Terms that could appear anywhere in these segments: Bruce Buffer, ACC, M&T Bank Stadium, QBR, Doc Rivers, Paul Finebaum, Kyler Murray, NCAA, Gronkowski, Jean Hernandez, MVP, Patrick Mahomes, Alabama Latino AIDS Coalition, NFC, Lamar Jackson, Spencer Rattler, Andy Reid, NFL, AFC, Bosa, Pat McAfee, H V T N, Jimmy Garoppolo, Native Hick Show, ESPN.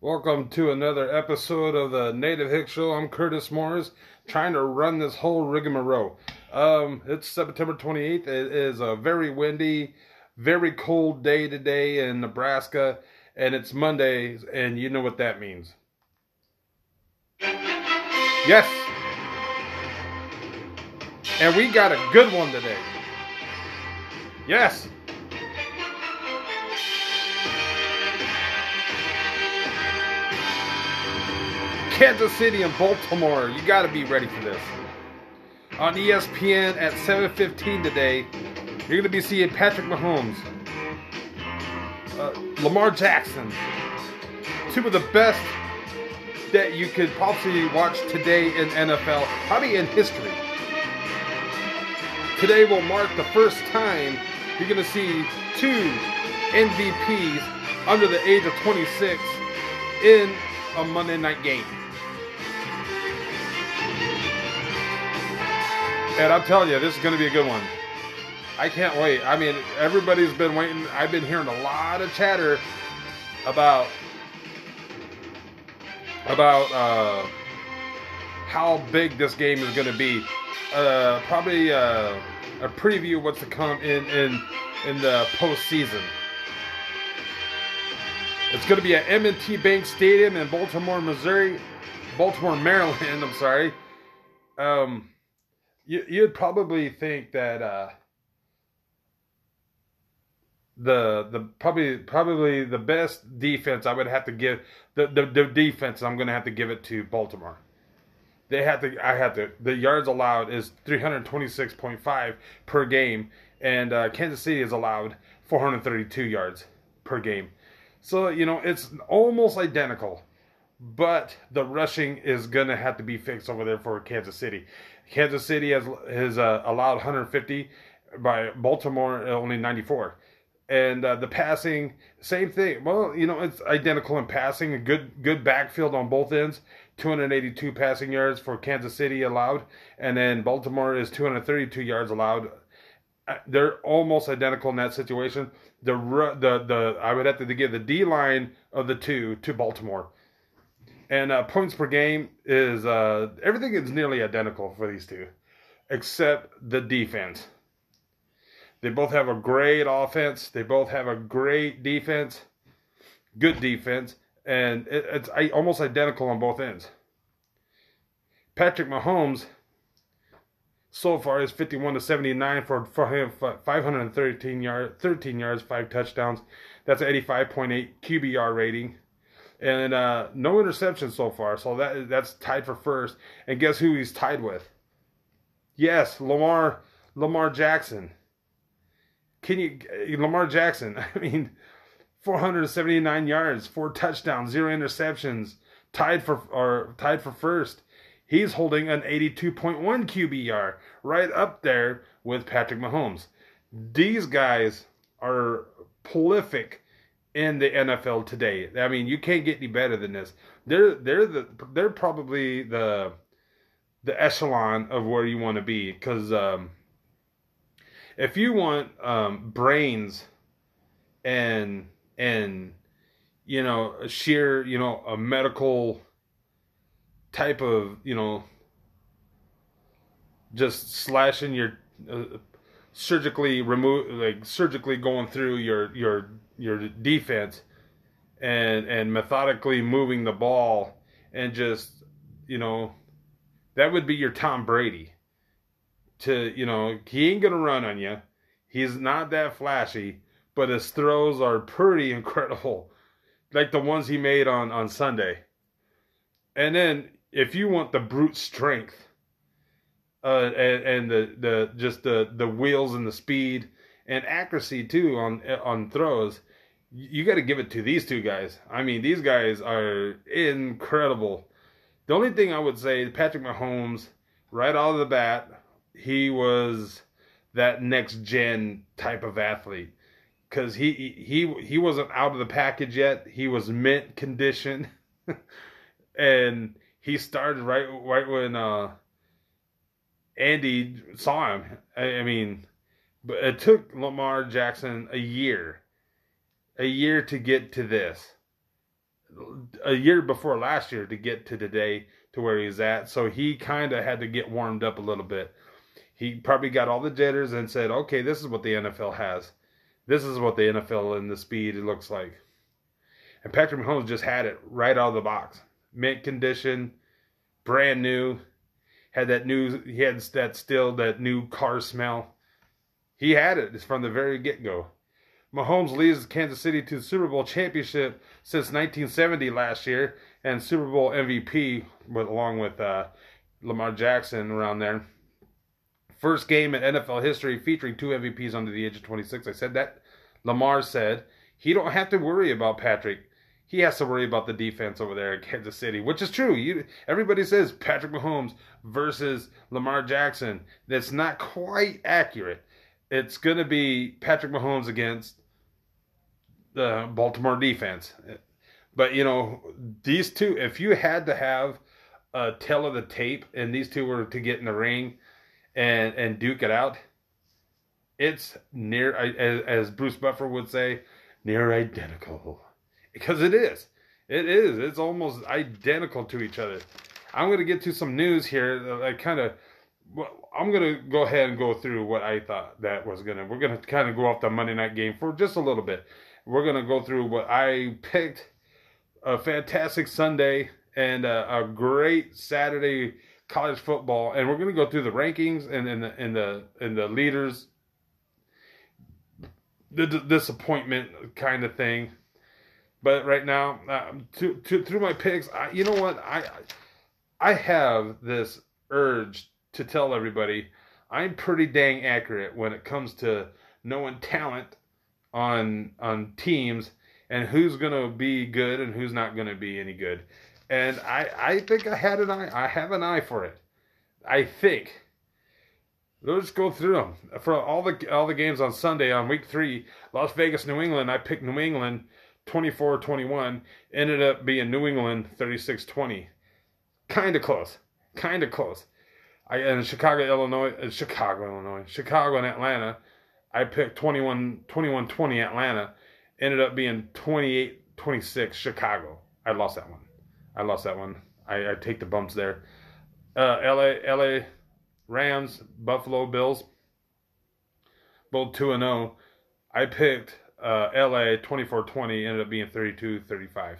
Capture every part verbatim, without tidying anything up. Welcome to another episode of the Native Hick Show. I'm Curtis Morris, trying to run this whole rigmarole. Um, it's September twenty-eighth. It is a very windy, very cold day today in Nebraska, and it's Monday, and you know what that means. Yes! And we got a good one today. Yes! Kansas City and Baltimore, you got to be ready for this. On E S P N at seven fifteen today, you're going to be seeing Patrick Mahomes, uh, Lamar Jackson, two of the best that you could possibly watch today in N F L, probably in history. Today will mark the first time you're going to see two M V Ps under the age of twenty-six in a Monday night game. And I'm telling you, this is going to be a good one. I can't wait. I mean, everybody's been waiting. I've been hearing a lot of chatter about about uh, how big this game is going to be. Uh, probably uh, a preview of what's to come in in in the postseason. It's going to be at M and T Bank Stadium in Baltimore, Missouri, Baltimore, Maryland. I'm sorry. Um. You, you'd probably think that uh, the the probably probably the best defense I would have to give the, the, the defense I'm gonna have to give it to Baltimore. They have to I have to the yards allowed is three hundred twenty-six point five per game, and uh, Kansas City is allowed four hundred thirty-two yards per game. So you know it's almost identical. But the rushing is going to have to be fixed over there for Kansas City. Kansas City has, has uh, allowed one hundred fifty by Baltimore, only ninety-four. And uh, the passing, same thing. Well, you know, it's identical in passing. A good, good backfield on both ends. two hundred eighty-two passing yards for Kansas City allowed. And then Baltimore is two hundred thirty-two yards allowed. They're almost identical in that situation. The the the I would have to give the D-line of the two to Baltimore. And uh, points per game is, uh, everything is nearly identical for these two, except the defense. They both have a great offense. They both have a great defense, good defense, and it, it's almost identical on both ends. Patrick Mahomes, so far, is fifty-one to seventy-nine for five hundred thirteen yards, thirteen yards, five touchdowns. That's an eighty-five point eight Q B R rating. And uh, no interceptions so far, so that that's tied for first. And guess who he's tied with? Yes, Lamar Lamar Jackson. Can you Lamar Jackson? I mean, four hundred seventy-nine yards, four touchdowns, zero interceptions, tied for or tied for first. He's holding an eighty-two point one Q B R, right up there with Patrick Mahomes. These guys are prolific in the N F L today. I mean, you can't get any better than this. They're they're the they're probably the the echelon of where you want to be, because um, if you want um, brains and and you know sheer you know a medical type of you know just slashing your uh, surgically remove like surgically going through your your your defense and and methodically moving the ball and just you know that would be your Tom Brady. To you know he ain't gonna run on you. He's not that flashy, but his throws are pretty incredible, like the ones he made on on Sunday. And then if you want the brute strength uh and, and the the just the the wheels and the speed and accuracy too on on throws, you got to give it to these two guys. I mean, these guys are incredible. The only thing I would say, Patrick Mahomes, right out of the bat, he was that next gen type of athlete, because he he he wasn't out of the package yet. He was mint condition, and he started right right when uh, Andy saw him. I, I mean. But it took Lamar Jackson a year, a year to get to this. a year before last year to get to today to where he's at. So he kind of had to get warmed up a little bit. He probably got all the jitters and said, okay, this is what the N F L has. This is what the N F L and the speed it looks like. And Patrick Mahomes just had it right out of the box. Mint condition, brand new. Had that new, he had that still, that new car smell. He had it. It's from the very get-go. Mahomes leads Kansas City to the Super Bowl championship since nineteen seventy last year. And Super Bowl M V P with, along with uh, Lamar Jackson around there. First game in N F L history featuring two M V Ps under the age of twenty-six. I said that. Lamar said he don't have to worry about Patrick. He has to worry about the defense over there in Kansas City, which is true. You, everybody says Patrick Mahomes versus Lamar Jackson. That's not quite accurate. It's going to be Patrick Mahomes against the Baltimore defense. But, you know, these two, if you had to have a tell of the tape and these two were to get in the ring, And, and duke it out, it's near, as, as Bruce Buffer would say, near identical. Because it is. It is. It's almost identical to each other. I'm going to get to some news here. That I kind of, well, I'm going to go ahead and go through what I thought that was going to, we're going to kind of go off the Monday night game for just a little bit. We're going to go through what I picked, a fantastic Sunday and a, a great Saturday college football, and we're going to go through the rankings and in the and the and the leaders, the d- disappointment kind of thing. But right now, uh, to, to, through my picks, I, you know what I I have this urge to tell everybody I'm pretty dang accurate when it comes to knowing talent on on teams and who's going to be good and who's not going to be any good. And I, I think I had an eye. I have an eye for it. I think. Let's go through them. For all the all the games on Sunday, on week three, Las Vegas, New England, I picked New England twenty-four twenty-one. Ended up being New England thirty-six twenty. Kind of close. Kind of close. I And Chicago, Illinois, uh, Chicago, Illinois, Chicago and Atlanta, I picked twenty-one twenty Atlanta. Ended up being twenty-eight twenty-six Chicago. I lost that one. I lost that one. I, I take the bumps there. Uh, L A, L A Rams, Buffalo Bills, both two and oh. I picked uh, L A twenty-four twenty, ended up being thirty-two thirty-five.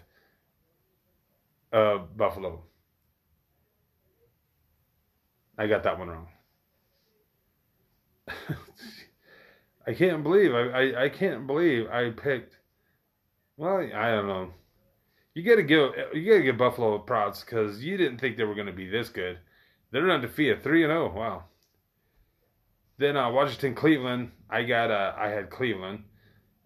Uh, Buffalo. I got that one wrong. I can't believe. I, I, I can't believe I picked. Well, I don't know. You gotta give you gotta give Buffalo props because you didn't think they were gonna be this good. They're undefeated, three and zero. Wow. Then uh, Washington, Cleveland. I got uh, I had Cleveland,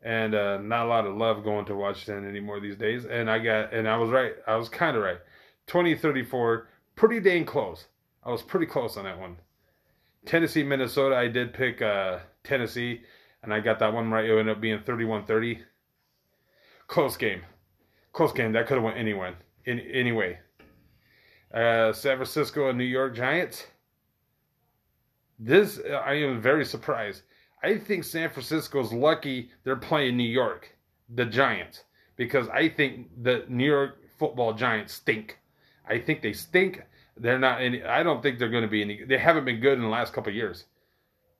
and uh, not a lot of love going to Washington anymore these days. And I got and I was right. I was kind of right. twenty thirty-four, pretty dang close. I was pretty close on that one. Tennessee, Minnesota. I did pick uh, Tennessee, and I got that one right. It ended up being thirty-one thirty. Close game. Close game. That could have went anyone. In, anyway. Uh, San Francisco and New York Giants. This, I am very surprised. I think San Francisco's lucky they're playing New York, the Giants. Because I think the New York football Giants stink. I think they stink. They're not any, I don't think they're going to be any, they haven't been good in the last couple of years.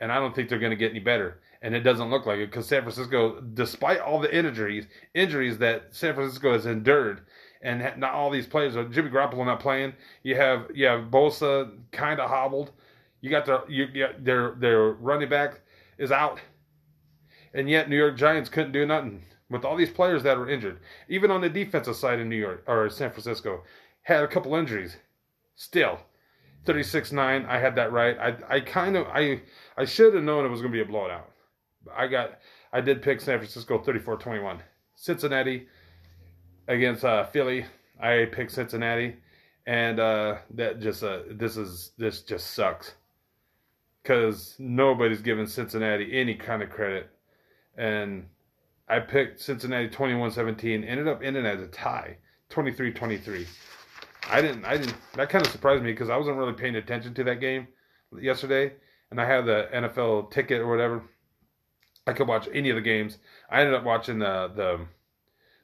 And I don't think they're going to get any better. And it doesn't look like it because San Francisco, despite all the injuries, injuries that San Francisco has endured, and not all these players are Jimmy Garoppolo not playing. You have you have Bosa kind of hobbled. You got their you got their their running back is out, and yet New York Giants couldn't do nothing with all these players that were injured. Even on the defensive side in New York or San Francisco, had a couple injuries. Still, thirty-six nine. I had that right. I I kind of I I should have known it was going to be a blowout out. I got, I did pick San Francisco thirty-four twenty-one. Cincinnati against uh, Philly. I picked Cincinnati, and uh, that just uh, this is this just sucks because nobody's giving Cincinnati any kind of credit. And I picked Cincinnati twenty-one seventeen. Ended up ending as a tie, twenty-three twenty-three. I didn't, I didn't. That kind of surprised me because I wasn't really paying attention to that game yesterday, and I had the N F L ticket or whatever. I could watch any of the games. I ended up watching the the,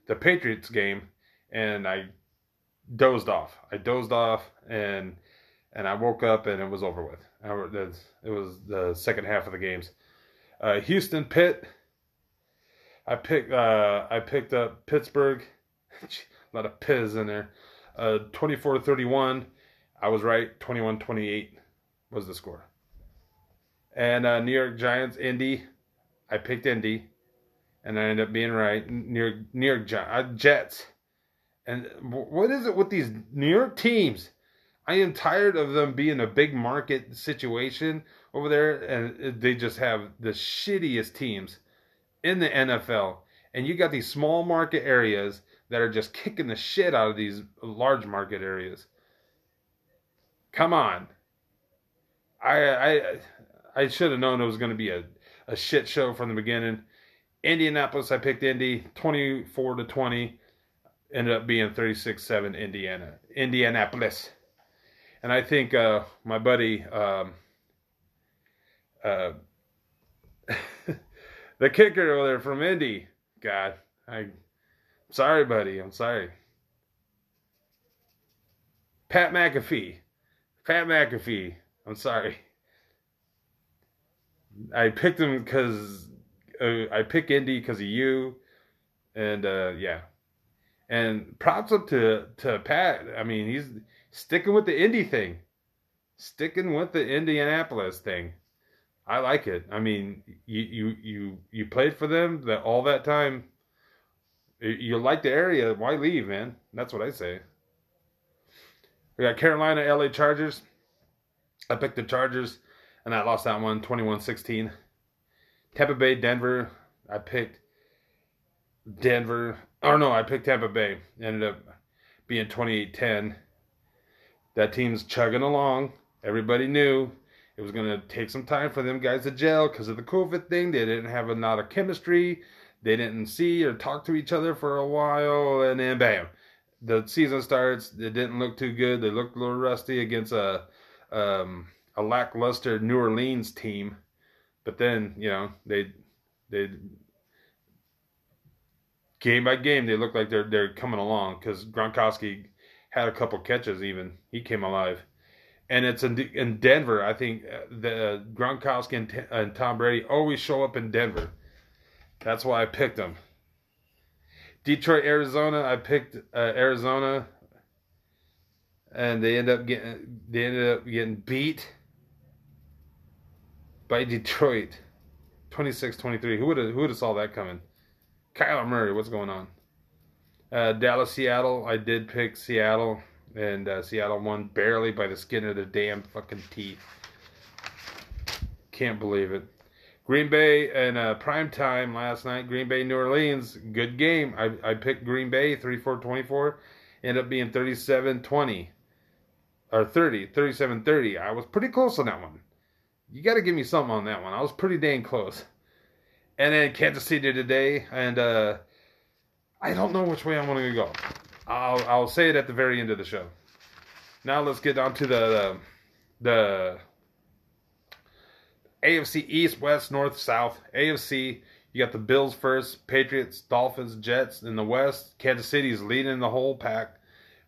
the Patriots game, and I dozed off. I dozed off, and and I woke up, and it was over with. I, it was the second half of the games. Uh, Houston, Pitt. I picked. Uh, I picked up Pittsburgh. A lot of Piz in there. Uh, twenty-four thirty-one. I was right. twenty-one twenty-eight was the score. And uh, New York Giants, Indy. I picked Indy, and I ended up being right. New York, New York Gi- uh, Jets. And what is it with these New York teams? I am tired of them being a big market situation over there, and they just have the shittiest teams in the N F L. And you got these small market areas that are just kicking the shit out of these large market areas. Come on. I I I should have known it was going to be a, a shit show from the beginning. Indianapolis, I picked Indy, twenty-four to twenty. Ended up being thirty-six seven Indiana, Indianapolis. And I think uh, my buddy, um, uh, the kicker over there from Indy. God, I'm sorry, buddy. I'm sorry. Pat McAfee. Pat McAfee. I'm sorry. I picked him because uh, I picked Indy because of you. And uh, yeah. And props up to, to Pat. I mean, he's sticking with the Indy thing. Sticking with the Indianapolis thing. I like it. I mean, you you, you, you played for them that all that time. You like the area. Why leave, man? That's what I say. We got Carolina, L A Chargers. I picked the Chargers, and I lost that one, twenty-one sixteen. Tampa Bay, Denver. I picked Denver. Oh no, I picked Tampa Bay. Ended up being twenty-eight ten. That team's chugging along. Everybody knew it was going to take some time for them guys to gel because of the COVID thing. They didn't have a lot of chemistry. They didn't see or talk to each other for a while. And then bam, the season starts. It didn't look too good. They looked a little rusty against a, um, a lackluster New Orleans team. But then, you know, they... they game by game, they look like they're they're coming along because Gronkowski had a couple catches even. He came alive. And it's in, in Denver. I think the uh, Gronkowski and, and Tom Brady always show up in Denver. That's why I picked them. Detroit, Arizona. I picked uh, Arizona, and they end up getting they ended up getting beat by Detroit, twenty-six twenty-three. Who would have who would have saw that coming? Kyler Murray, what's going on? Uh, Dallas, Seattle. I did pick Seattle, and uh, Seattle won barely by the skin of their damn fucking teeth. Can't believe it. Green Bay and uh, prime time last night. Green Bay, New Orleans. Good game. I, I picked Green Bay, thirty-four twenty-four. Ended up being thirty-seven twenty. Or thirty, thirty-seven thirty. I was pretty close on that one. You got to give me something on that one. I was pretty dang close. And then Kansas City today, and uh, I don't know which way I'm going to go. I'll I'll say it at the very end of the show. Now let's get on to the the A F C East, West, North, South. A F C, you got the Bills first, Patriots, Dolphins, Jets in the West. Kansas City's leading the whole pack.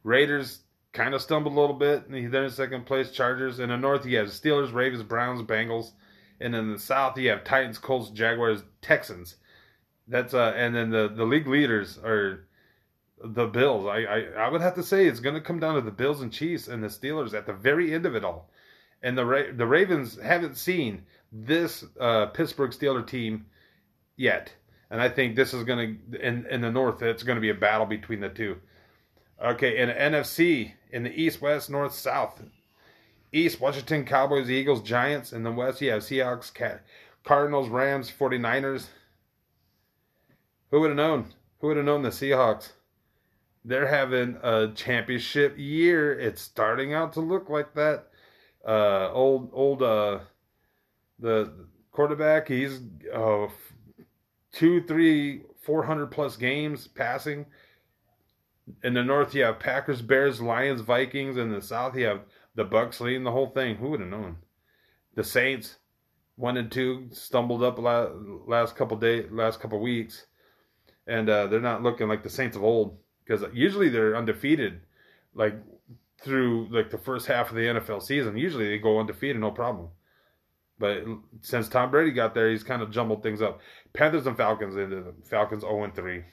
Raiders kind of stumbled a little bit, and they're in second place. Chargers in the North, you have Steelers, Ravens, Browns, Bengals. And in the South, you have Titans, Colts, Jaguars, Texans. That's uh, and then the, the league leaders are the Bills. I, I, I would have to say it's going to come down to the Bills and Chiefs and the Steelers at the very end of it all. And the Ra- the Ravens haven't seen this uh, Pittsburgh Steelers team yet. And I think this is going to, in, in the North, it's going to be a battle between the two. Okay, in the N F C, in the East, West, North, South. East, Washington, Cowboys, Eagles, Giants. In the West, you have Seahawks, Cat, Cardinals, Rams, 49ers. Who would have known? Who would have known the Seahawks? They're having a championship year. It's starting out to look like that. Uh, old, old, uh, the quarterback, he's uh, two, three, four hundred plus games passing. In the North, you have Packers, Bears, Lions, Vikings. In the South, you have the Bucks leading the whole thing. Who would have known? The Saints, one and two, stumbled up last couple days, last couple weeks, and uh, they're not looking like the Saints of old. because usually they're undefeated, like through like the first half of the N F L season. Usually they go undefeated, no problem. But since Tom Brady got there, he's kind of jumbled things up. Panthers and Falcons, the Falcons oh and three.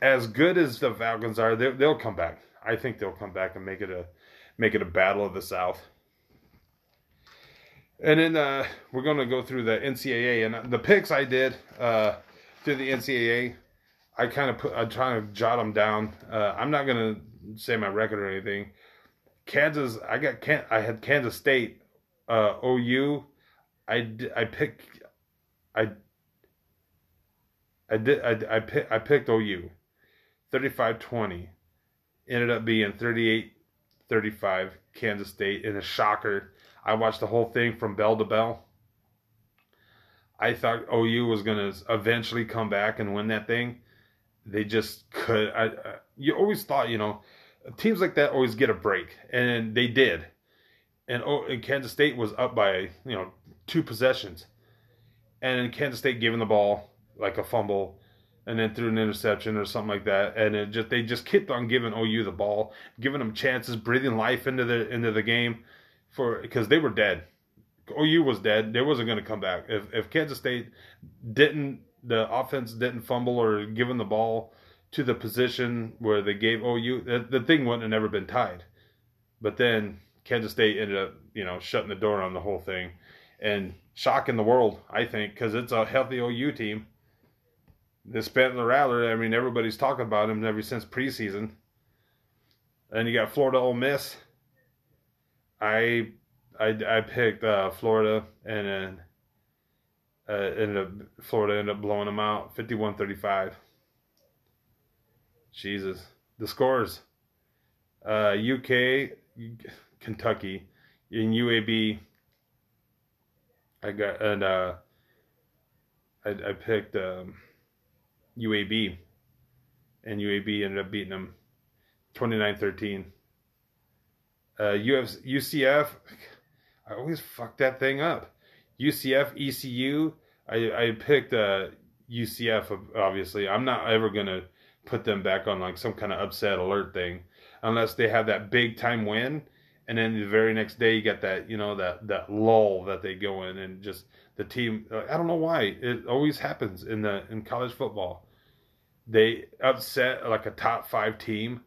As good as the Falcons are, they, they'll come back. I think they'll come back and make it a make it a battle of the South. And then uh, we're going to go through the N C double A and the picks I did uh, through the N C double A. I kind of put, I'm trying to jot them down. Uh, I'm not going to say my record or anything. Kansas, I got Can I had Kansas State, uh, O U. I I picked I I did I I, pick, I picked O U. thirty-five twenty. Ended up being thirty-eight thirty-five Kansas State in a shocker. I watched the whole thing from bell to bell. I thought O U was going to eventually come back and win that thing. They just could. I, I, you always thought, you know, teams like that always get a break, and they did. And, o, and Kansas State was up by, you know, two possessions. And Kansas State giving the ball like a fumble, and then threw an interception or something like that, and it just they just kept on giving O U the ball, giving them chances, breathing life into the into the game, for because they were dead. O U was dead. They wasn't going to come back. If if Kansas State didn't, the offense didn't fumble or give them the ball to the position where they gave O U, the, the thing wouldn't have never been tied. But then Kansas State ended up, you know, shutting the door on the whole thing, and shocking the world, I think, because it's a healthy O U team. This Spencer Rattler, I mean, everybody's talking about him ever since preseason. And you got Florida Ole Miss. I I, I picked uh, Florida, and then uh, ended up, Florida ended up blowing them out, fifty-one thirty-five. Jesus. The scores. Uh, U K, Kentucky, in U A B. I got, and uh, I, I picked... Um, U A B, and U A B ended up beating them twenty-nine thirteen. Uh, U C F, I always fuck that thing up. U C F, E C U, I, I picked uh, U C F, obviously. I'm not ever going to put them back on like some kind of upset alert thing unless they have that big time win, and then the very next day you get that, you know, that, that lull that they go in and just... The team, I don't know why, it always happens in the in college football. They upset like a top five team,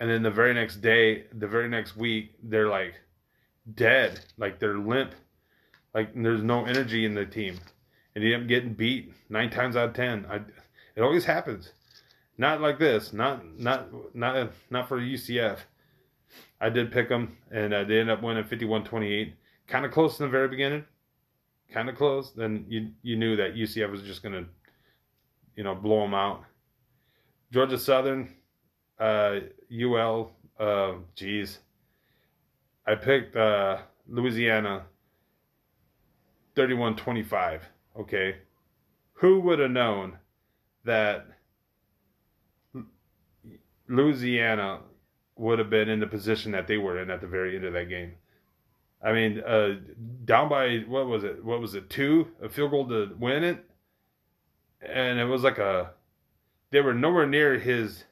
and then the very next day, the very next week, they're like dead, like they're limp, like there's no energy in the team, and you end up getting beat nine times out of ten. I, it always happens. Not like this. Not not not not for U C F. I did pick them, and uh, they ended up winning fifty-one twenty-eight. Kind of close in the very beginning. Kind of close, then you you knew that U C F was just gonna, you know, blow them out. Georgia Southern, uh, U L, uh, geez, I picked uh, Louisiana. thirty-one twenty-five. Okay, who would have known that Louisiana would have been in the position that they were in at the very end of that game? I mean, uh, down by, what was it? What was it? Two? A field goal to win it? And it was like a, they were nowhere near his,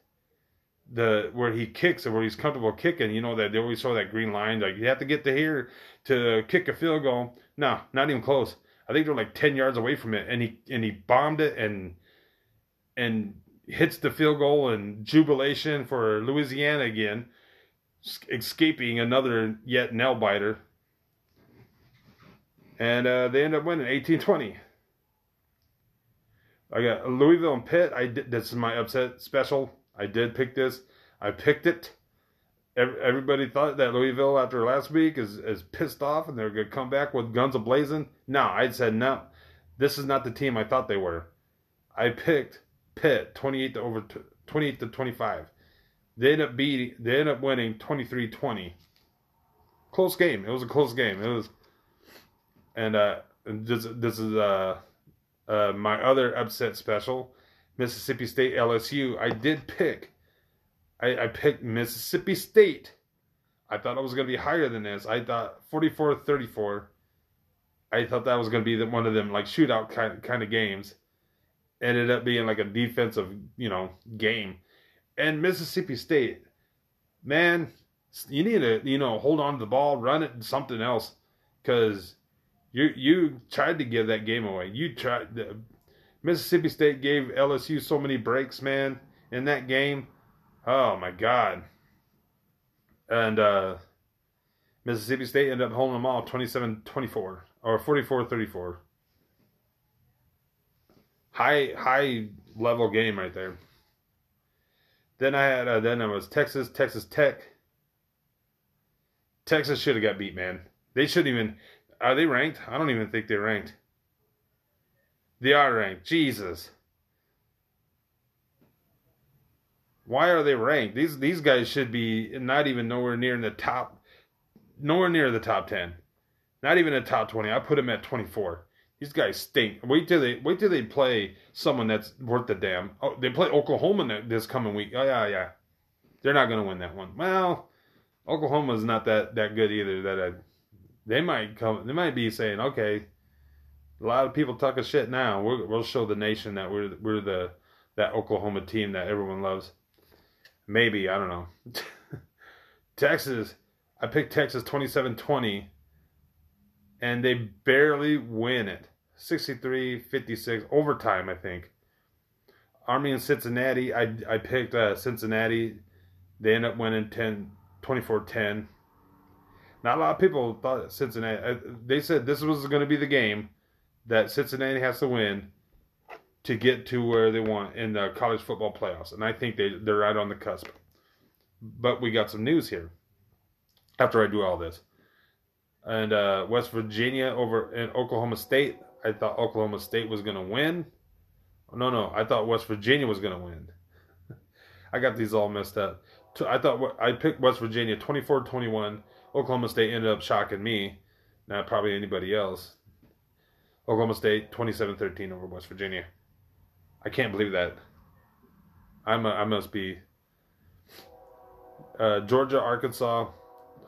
the, where he kicks and where he's comfortable kicking. You know, that they always saw that green line. Like, you have to get to here to kick a field goal. No, not even close. I think they're like ten yards away from it. And he, and he bombed it and, and hits the field goal, and jubilation for Louisiana again, escaping another yet nail biter. And uh, they end up winning eighteen twenty. I got Louisville and Pitt. I did, this is my upset special. I did pick this. I picked it. Every, everybody thought that Louisville after last week is, is pissed off and they're going to come back with guns a-blazing. No, I said no. This is not the team I thought they were. I picked Pitt twenty-eight to over twenty-eight to twenty-five. They end up beating. They end up winning twenty-three twenty. Close game. It was a close game. It was. And uh, this this is uh, uh, my other upset special, Mississippi State L S U. I did pick, I, I picked Mississippi State. I thought it was going to be higher than this. I thought forty-four thirty-four. I thought that was going to be the, one of them like shootout kind kind of games. Ended up being like a defensive, you know, game. and Mississippi State, man, you need to, you know, hold on to the ball, run it, and something else, because you you tried to give that game away. You tried. The, Mississippi State gave L S U so many breaks, man, in that game. Oh my God. And uh, Mississippi State ended up holding them all twenty-seven twenty-four or forty-four thirty-four. High high level game right there. Then I had uh, then it was Texas Texas Tech. Texas should have got beat, man. They shouldn't even. Are they ranked? I don't even think they're ranked. They are ranked. Jesus. Why are they ranked? These these guys should be not even nowhere near in the top, nowhere near the top ten, not even the top twenty. I put them at twenty-four. These guys stink. Wait till they wait till they play someone that's worth the damn. Oh, they play Oklahoma this coming week. Oh yeah, yeah. They're not gonna win that one. Well, Oklahoma's not that, that good either. That I, they might come. They might be saying, okay, a lot of people talking shit now. We'll, we'll show the nation that we're we're the that Oklahoma team that everyone loves. Maybe, I don't know. Texas, I picked Texas twenty-seven twenty, and they barely win it. sixty-three fifty-six, overtime, I think. Army and Cincinnati, I, I picked uh, Cincinnati. They end up winning ten, twenty-four ten. Not a lot of people thought Cincinnati. They said this was going to be the game that Cincinnati has to win to get to where they want in the college football playoffs. And I think they, they're right on the cusp. But we got some news here after I do all this. And uh, West Virginia over in Oklahoma State. I thought Oklahoma State was going to win. No, no. I thought West Virginia was going to win. I got these all messed up. I thought I picked West Virginia twenty-four twenty-one. Oklahoma State ended up shocking me. Not probably anybody else. Oklahoma State twenty-seven thirteen over West Virginia. I can't believe that. I'm a, I must be. Uh, Georgia, Arkansas.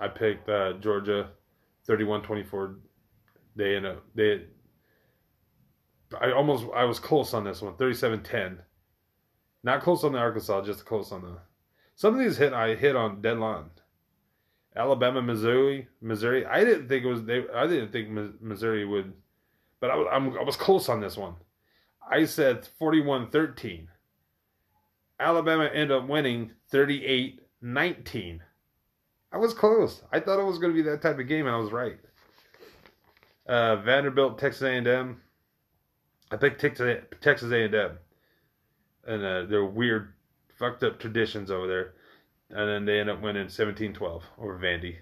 I picked uh, Georgia, thirty-one twenty-four. They end up they. I almost I was close on this one, thirty-seven ten. Not close on the Arkansas, just close on the. Some of these hit I hit on dead line. Alabama, Missouri, Missouri. I didn't think it was. They, I didn't think Missouri would, but I was I'm, I was close on this one. I said forty-one thirteen. Alabama ended up winning thirty-eight nineteen. I was close. I thought it was going to be that type of game, and I was right. Uh, Vanderbilt, Texas A and M. I picked Texas A and M. And uh, their weird, fucked up traditions over there. And then they end up winning seventeen twelve over Vandy.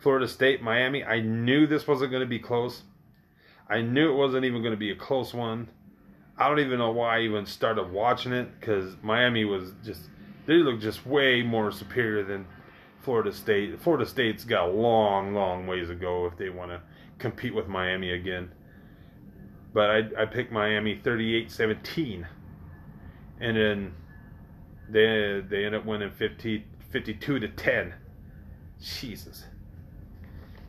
Florida State, Miami. I knew this wasn't going to be close. I knew it wasn't even going to be a close one. I don't even know why I even started watching it, because Miami was just, they looked just way more superior than Florida State. Florida State's got a long, long ways to go if they want to compete with Miami again. But I, I picked Miami thirty-eight seventeen. And then they they end up winning fifty, fifty-two to ten. Jesus.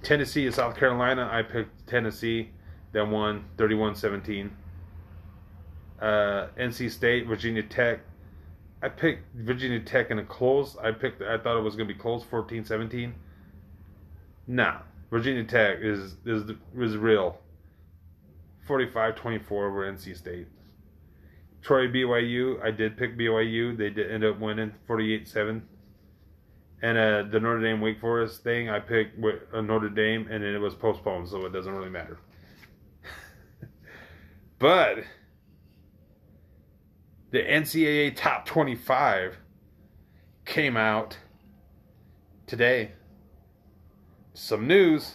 Tennessee and South Carolina. I picked Tennessee. That won thirty-one seventeen. Uh, N C State, Virginia Tech. I picked Virginia Tech in a close. I picked. I thought it was going to be close, fourteen seventeen. Nah, Virginia Tech is is is real. forty-five twenty-four over N C State. Troy, B Y U. I did pick B Y U. They did end up winning forty-eight seven. And uh, the Notre Dame Wake Forest thing, I picked Notre Dame, and it was postponed, so it doesn't really matter. But the N C double A Top twenty-five came out today. Some news.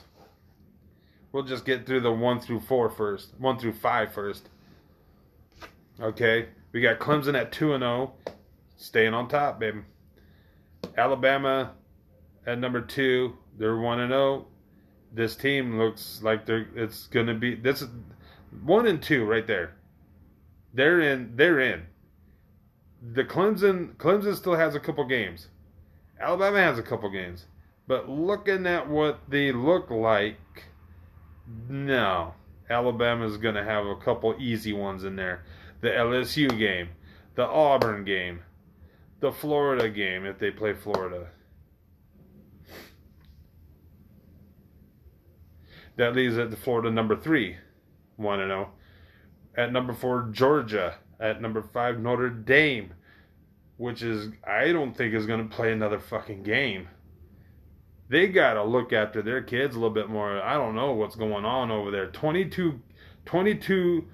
We'll just get through the one through four first. one through five first. Okay. We got Clemson at two and oh. Staying on top, baby. Alabama at number two. They're one and oh. This team looks like they're. It's going to be. This is. One and two right there. They're in. They're in. The Clemson Clemson still has a couple games. Alabama has a couple games. But looking at what they look like, no. Alabama's going to have a couple easy ones in there. The L S U game. The Auburn game. the Florida game if they play Florida. That leaves at the Florida number three, one and zero. At number four, Georgia. At number five, Notre Dame, which is I don't think is going to play another fucking game. They got to look after their kids a little bit more. I don't know what's going on over there. twenty-two, twenty-two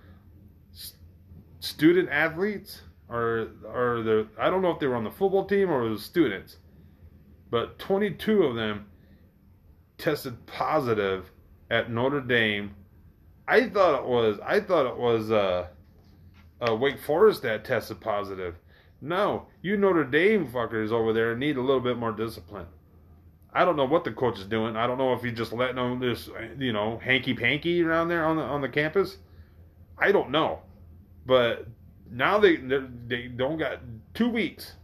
student athletes, or or the I don't know if they were on the football team or the students, but twenty-two of them tested positive at Notre Dame. I thought it was I thought it was uh, uh, Wake Forest that tested positive. No, you Notre Dame fuckers over there need a little bit more discipline. I don't know what the coach is doing. I don't know if he's just letting them this, you know, hanky panky around there on the on the campus. I don't know, but now they they don't got two weeks,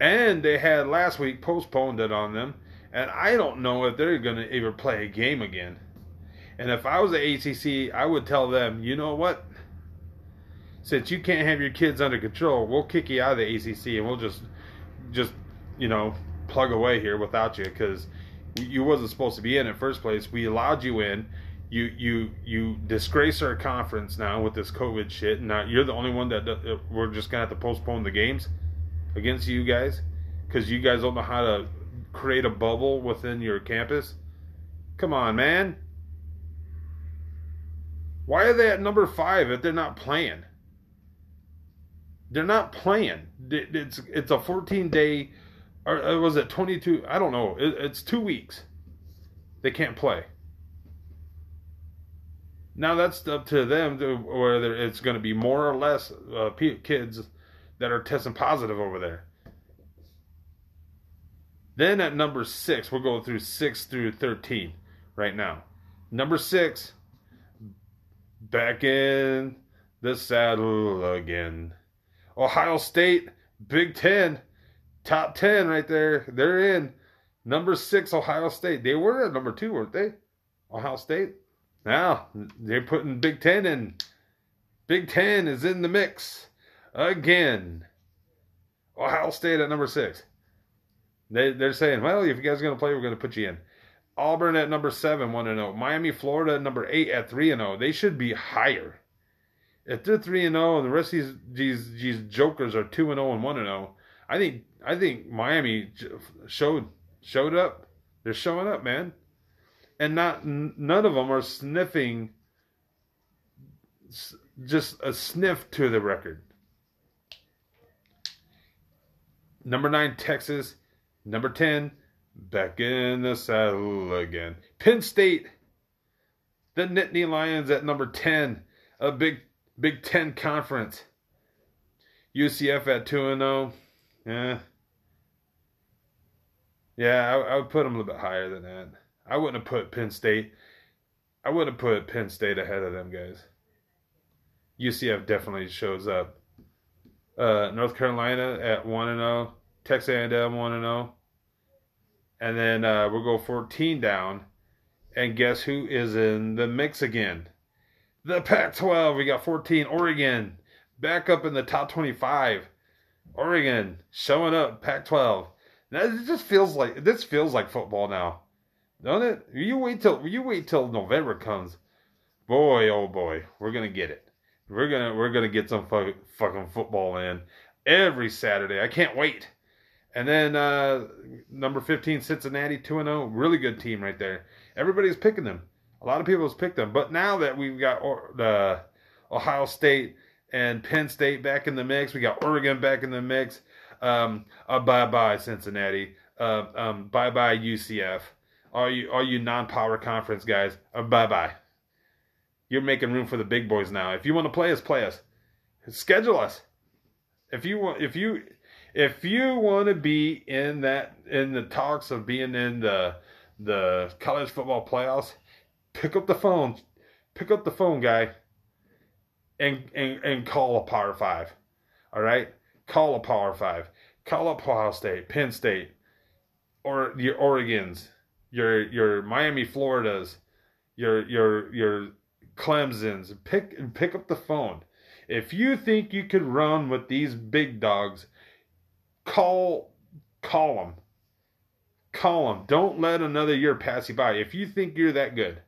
and they had last week postponed it on them, and I don't know if they're gonna ever play a game again. And if I was the A C C, I would tell them, you know what? Since you can't have your kids under control, we'll kick you out of the A C C and we'll just just you know. plug away here without you, because you wasn't supposed to be in at first place. We allowed you in. You you you disgrace our conference now with this COVID shit, and now you're the only one that uh, we're just gonna have to postpone the games against you guys because you guys don't know how to create a bubble within your campus. Come on, man. Why are they at number five if they're not playing? They're not playing. It's it's a fourteen day. Or was it twenty-two? I don't know. It, it's two weeks. They can't play. Now that's up to them to, whether it's going to be more or less uh, kids that are testing positive over there. Then at number six, we'll go through six through thirteen right now. Number six, back in the saddle again. Ohio State, Big Ten. Top ten right there. They're in. Number six, Ohio State. They were at number two, weren't they? Ohio State. Now, they're putting Big Ten in. Big Ten is in the mix again. Ohio State at number six. They, they're saying, well, if you guys are going to play, we're going to put you in. Auburn at number seven, one and oh. Miami, Florida at number eight at three and oh. They should be higher. If they're three and oh and the rest of these, these, these jokers are two and oh and one and oh, I think I think Miami showed showed up. They're showing up, man, and not none of them are sniffing. Just a sniff to the record. Number nine, Texas. Number ten, back in the saddle again. Penn State, the Nittany Lions at number ten, a big Big Ten conference. U C F at two and zero. Yeah, yeah, I, I would put them a little bit higher than that. I wouldn't have put Penn State. I wouldn't have put Penn State ahead of them guys. U C F definitely shows up. Uh, North Carolina at one and zero. Texas A and M one and zero. And then uh, we'll go fourteen down. And guess who is in the mix again? The Pac twelve. We got fourteen. Oregon back up in the top twenty-five. Oregon showing up, Pac twelve. Now it just feels like this feels like football now, don't it? You wait till you wait till November comes, boy, oh boy, we're gonna get it. We're gonna we're gonna get some fu- fucking football in every Saturday. I can't wait. And then uh, number fifteen, Cincinnati, two and zero, really good team right there. Everybody's picking them. A lot of people's picked them, but now that we've got the uh, Ohio State and Penn State back in the mix. We got Oregon back in the mix. Um, uh, bye-bye, Cincinnati. Uh, um, bye-bye, U C F. All you all you non-power conference guys, uh, bye-bye. You're making room for the big boys now. If you want to play us, play us. Schedule us. If you want, if you, if you want to be in that in the talks of being in the the college football playoffs, pick up the phone. Pick up the phone, guy. And, and and call a Power Five, all right? Call a Power Five. Call up Ohio State, Penn State, or your Oregons, your your Miami, Floridas, your your your Clemsons. Pick and pick up the phone. If you think you could run with these big dogs, call, call them. Call them. Don't let another year pass you by. If you think you're that good,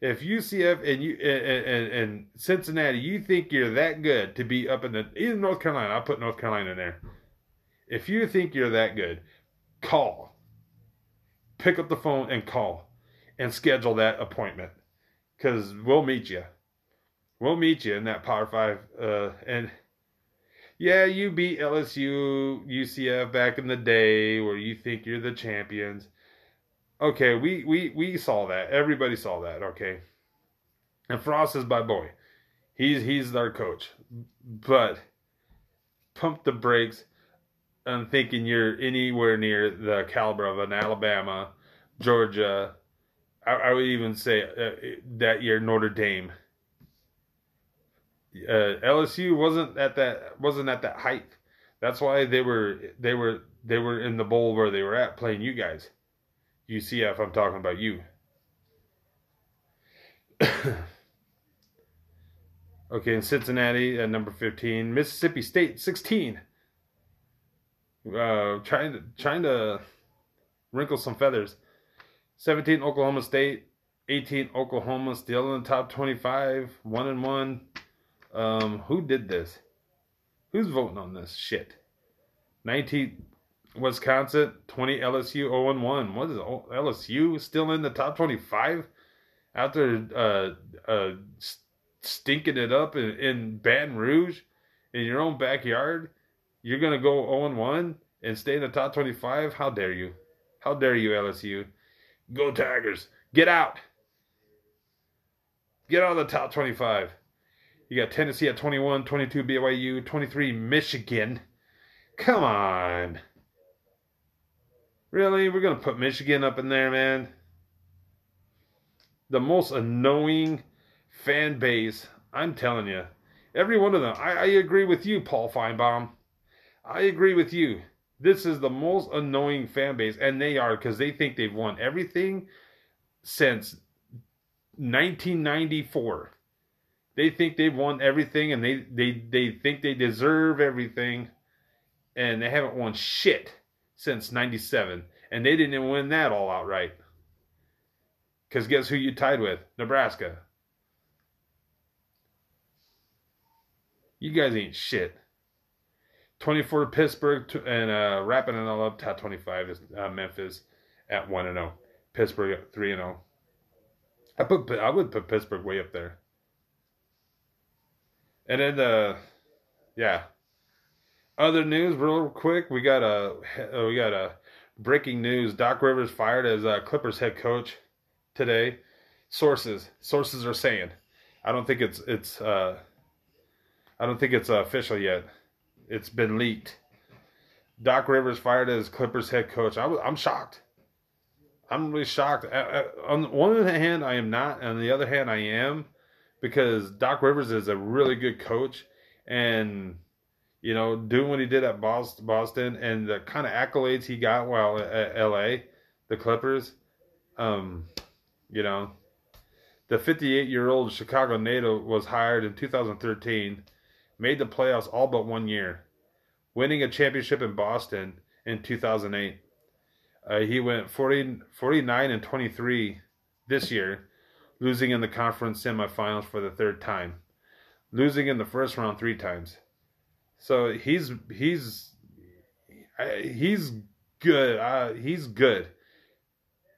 if U C F and you and, and, and Cincinnati, you think you're that good to be up in the even North Carolina. I'll put North Carolina in there. If you think you're that good, call. Pick up the phone and call, and schedule that appointment, because we'll meet you. We'll meet you in that Power Five. Uh, and yeah, you beat L S U, U C F back in the day, where you think you're the champions. Okay, we, we, we saw that. Everybody saw that, okay? And Frost is my boy. He's he's our coach. But pump the brakes on thinking you're anywhere near the caliber of an Alabama, Georgia, I, I would even say uh, that year Notre Dame. Uh, L S U wasn't at that wasn't at that height. That's why they were they were they were in the bowl where they were at playing you guys. U C F, I'm talking about you. Okay, in Cincinnati at number fifteen, Mississippi State sixteen. Uh, trying to trying to wrinkle some feathers. seventeen, Oklahoma State. eighteen, Oklahoma, still in the top twenty-five. One and one. Um, who did this? Who's voting on this shit? nineteen. Wisconsin, twenty, L S U, oh and one. What is it? L S U still in the top twenty-five after uh, uh, stinking it up in, in Baton Rouge in your own backyard? You're going to go oh and one and stay in the top twenty-five? How dare you? How dare you, L S U? Go Tigers. Get out. Get out of the top twenty-five. You got Tennessee at twenty-one, twenty-two, B Y U, twenty-three, Michigan. Come on. Really? We're going to put Michigan up in there, man? The most annoying fan base, I'm telling you. Every one of them. I, I agree with you, Paul Finebaum. I agree with you. This is the most annoying fan base, and they are, because they think they've won everything since nineteen ninety-four. They think they've won everything, and they, they, they think they deserve everything, and they haven't won shit since ninety-seven, and they didn't even win that all outright. Because guess who you tied with? Nebraska. You guys ain't shit. twenty-four, Pittsburgh, and uh, wrapping it all up, top twenty-five is uh, Memphis at one and oh. Pittsburgh at three and oh. I put I would put Pittsburgh way up there. And then, uh, yeah. Other news, real quick, we got a we got a breaking news. Doc Rivers fired as uh, Clippers head coach today. Sources sources are saying. I don't think it's it's uh, I don't think it's uh, official yet. It's been leaked. Doc Rivers fired as Clippers head coach. I was, I'm shocked. I'm really shocked. I, I, on one hand, I am not. On the other hand, I am, because Doc Rivers is a really good coach, and you know, doing what he did at Boston and the kind of accolades he got while at L A, the Clippers. Um, you know, the fifty-eight-year-old Chicago native was hired in two thousand thirteen, made the playoffs all but one year, winning a championship in Boston in two thousand eight. Uh, he went forty, forty-nine and twenty-three this year, losing in the conference semifinals for the third time, losing in the first round three times. So he's he's he's good. Uh, he's good,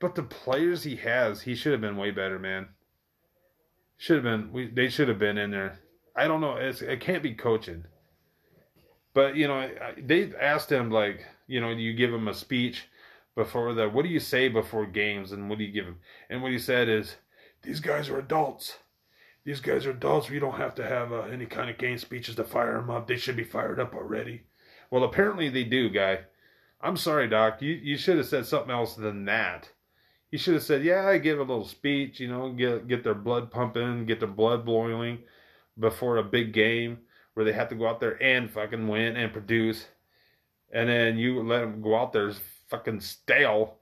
but the players he has, he should have been way better, man. Should have been. We, they should have been in there. I don't know. It's, it can't be coaching. But you know, I, they asked him, like, you know, you give him a speech before the. What do you say before games, and what do you give him? And what he said is, "These guys are adults. These guys are adults. You don't have to have uh, any kind of game speeches to fire them up. They should be fired up already." Well, apparently they do, guy. I'm sorry, Doc. You you should have said something else than that. You should have said, yeah, I give a little speech, you know, get get their blood pumping, get their blood boiling before a big game where they have to go out there and fucking win and produce. And then you let them go out there fucking stale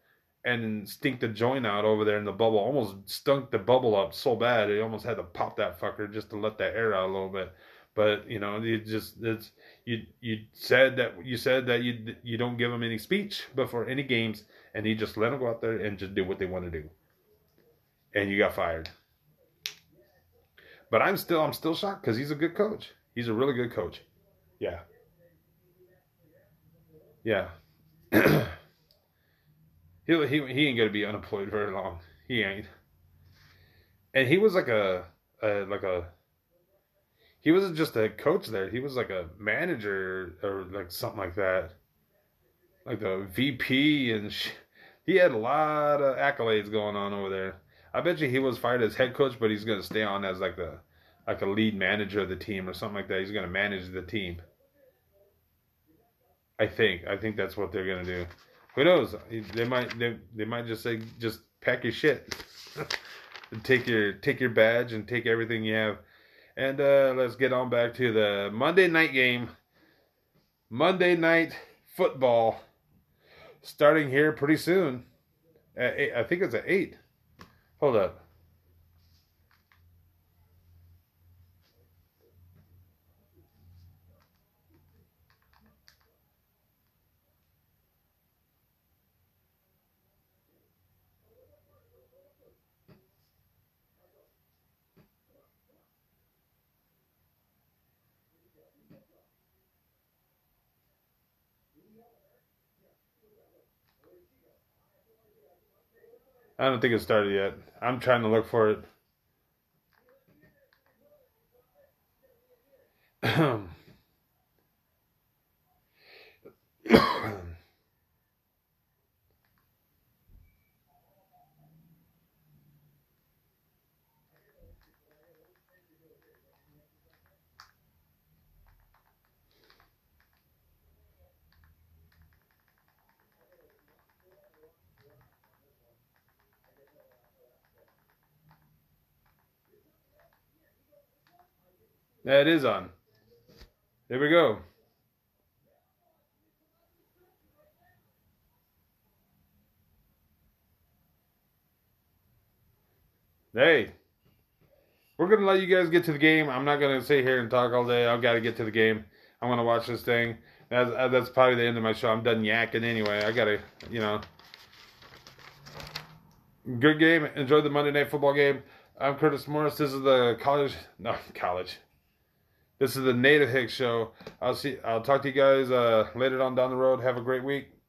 and stink the joint out over there in the bubble. Almost stunk the bubble up so bad, it almost had to pop that fucker just to let that air out a little bit. But you know, you just it's you you said that you said that you you don't give them any speech before any games, and you just let them go out there and just do what they want to do. And you got fired. But I'm still I'm still shocked because he's a good coach. He's a really good coach. Yeah. Yeah. he he he ain't gonna be unemployed very long. He ain't. And he was like a, a like a. He wasn't just a coach there. He was like a manager or like something like that, like the V P and sh- he had a lot of accolades going on over there. I bet you he was fired as head coach, but he's gonna stay on as like the like a lead manager of the team or something like that. He's gonna manage the team. I think. I think that's what they're gonna do. Who knows? They might. They they might just say, just pack your shit, and take your take your badge and take everything you have. And uh, let's get on back to the Monday night game. Monday night football. Starting here pretty soon. At eight, I think it's at eight. Hold up. I don't think it started yet. I'm trying to look for it. Yeah, it is on. There we go. Hey, we're going to let you guys get to the game. I'm not going to sit here and talk all day. I've got to get to the game. I'm going to watch this thing. That's, that's probably the end of my show. I'm done yakking anyway. I got to, you know. Good game. Enjoy the Monday Night Football game. I'm Curtis Morris. This is the college. No, college. This is the Native Hick Show. I'll see. I'll talk to you guys uh, later on down the road. Have a great week.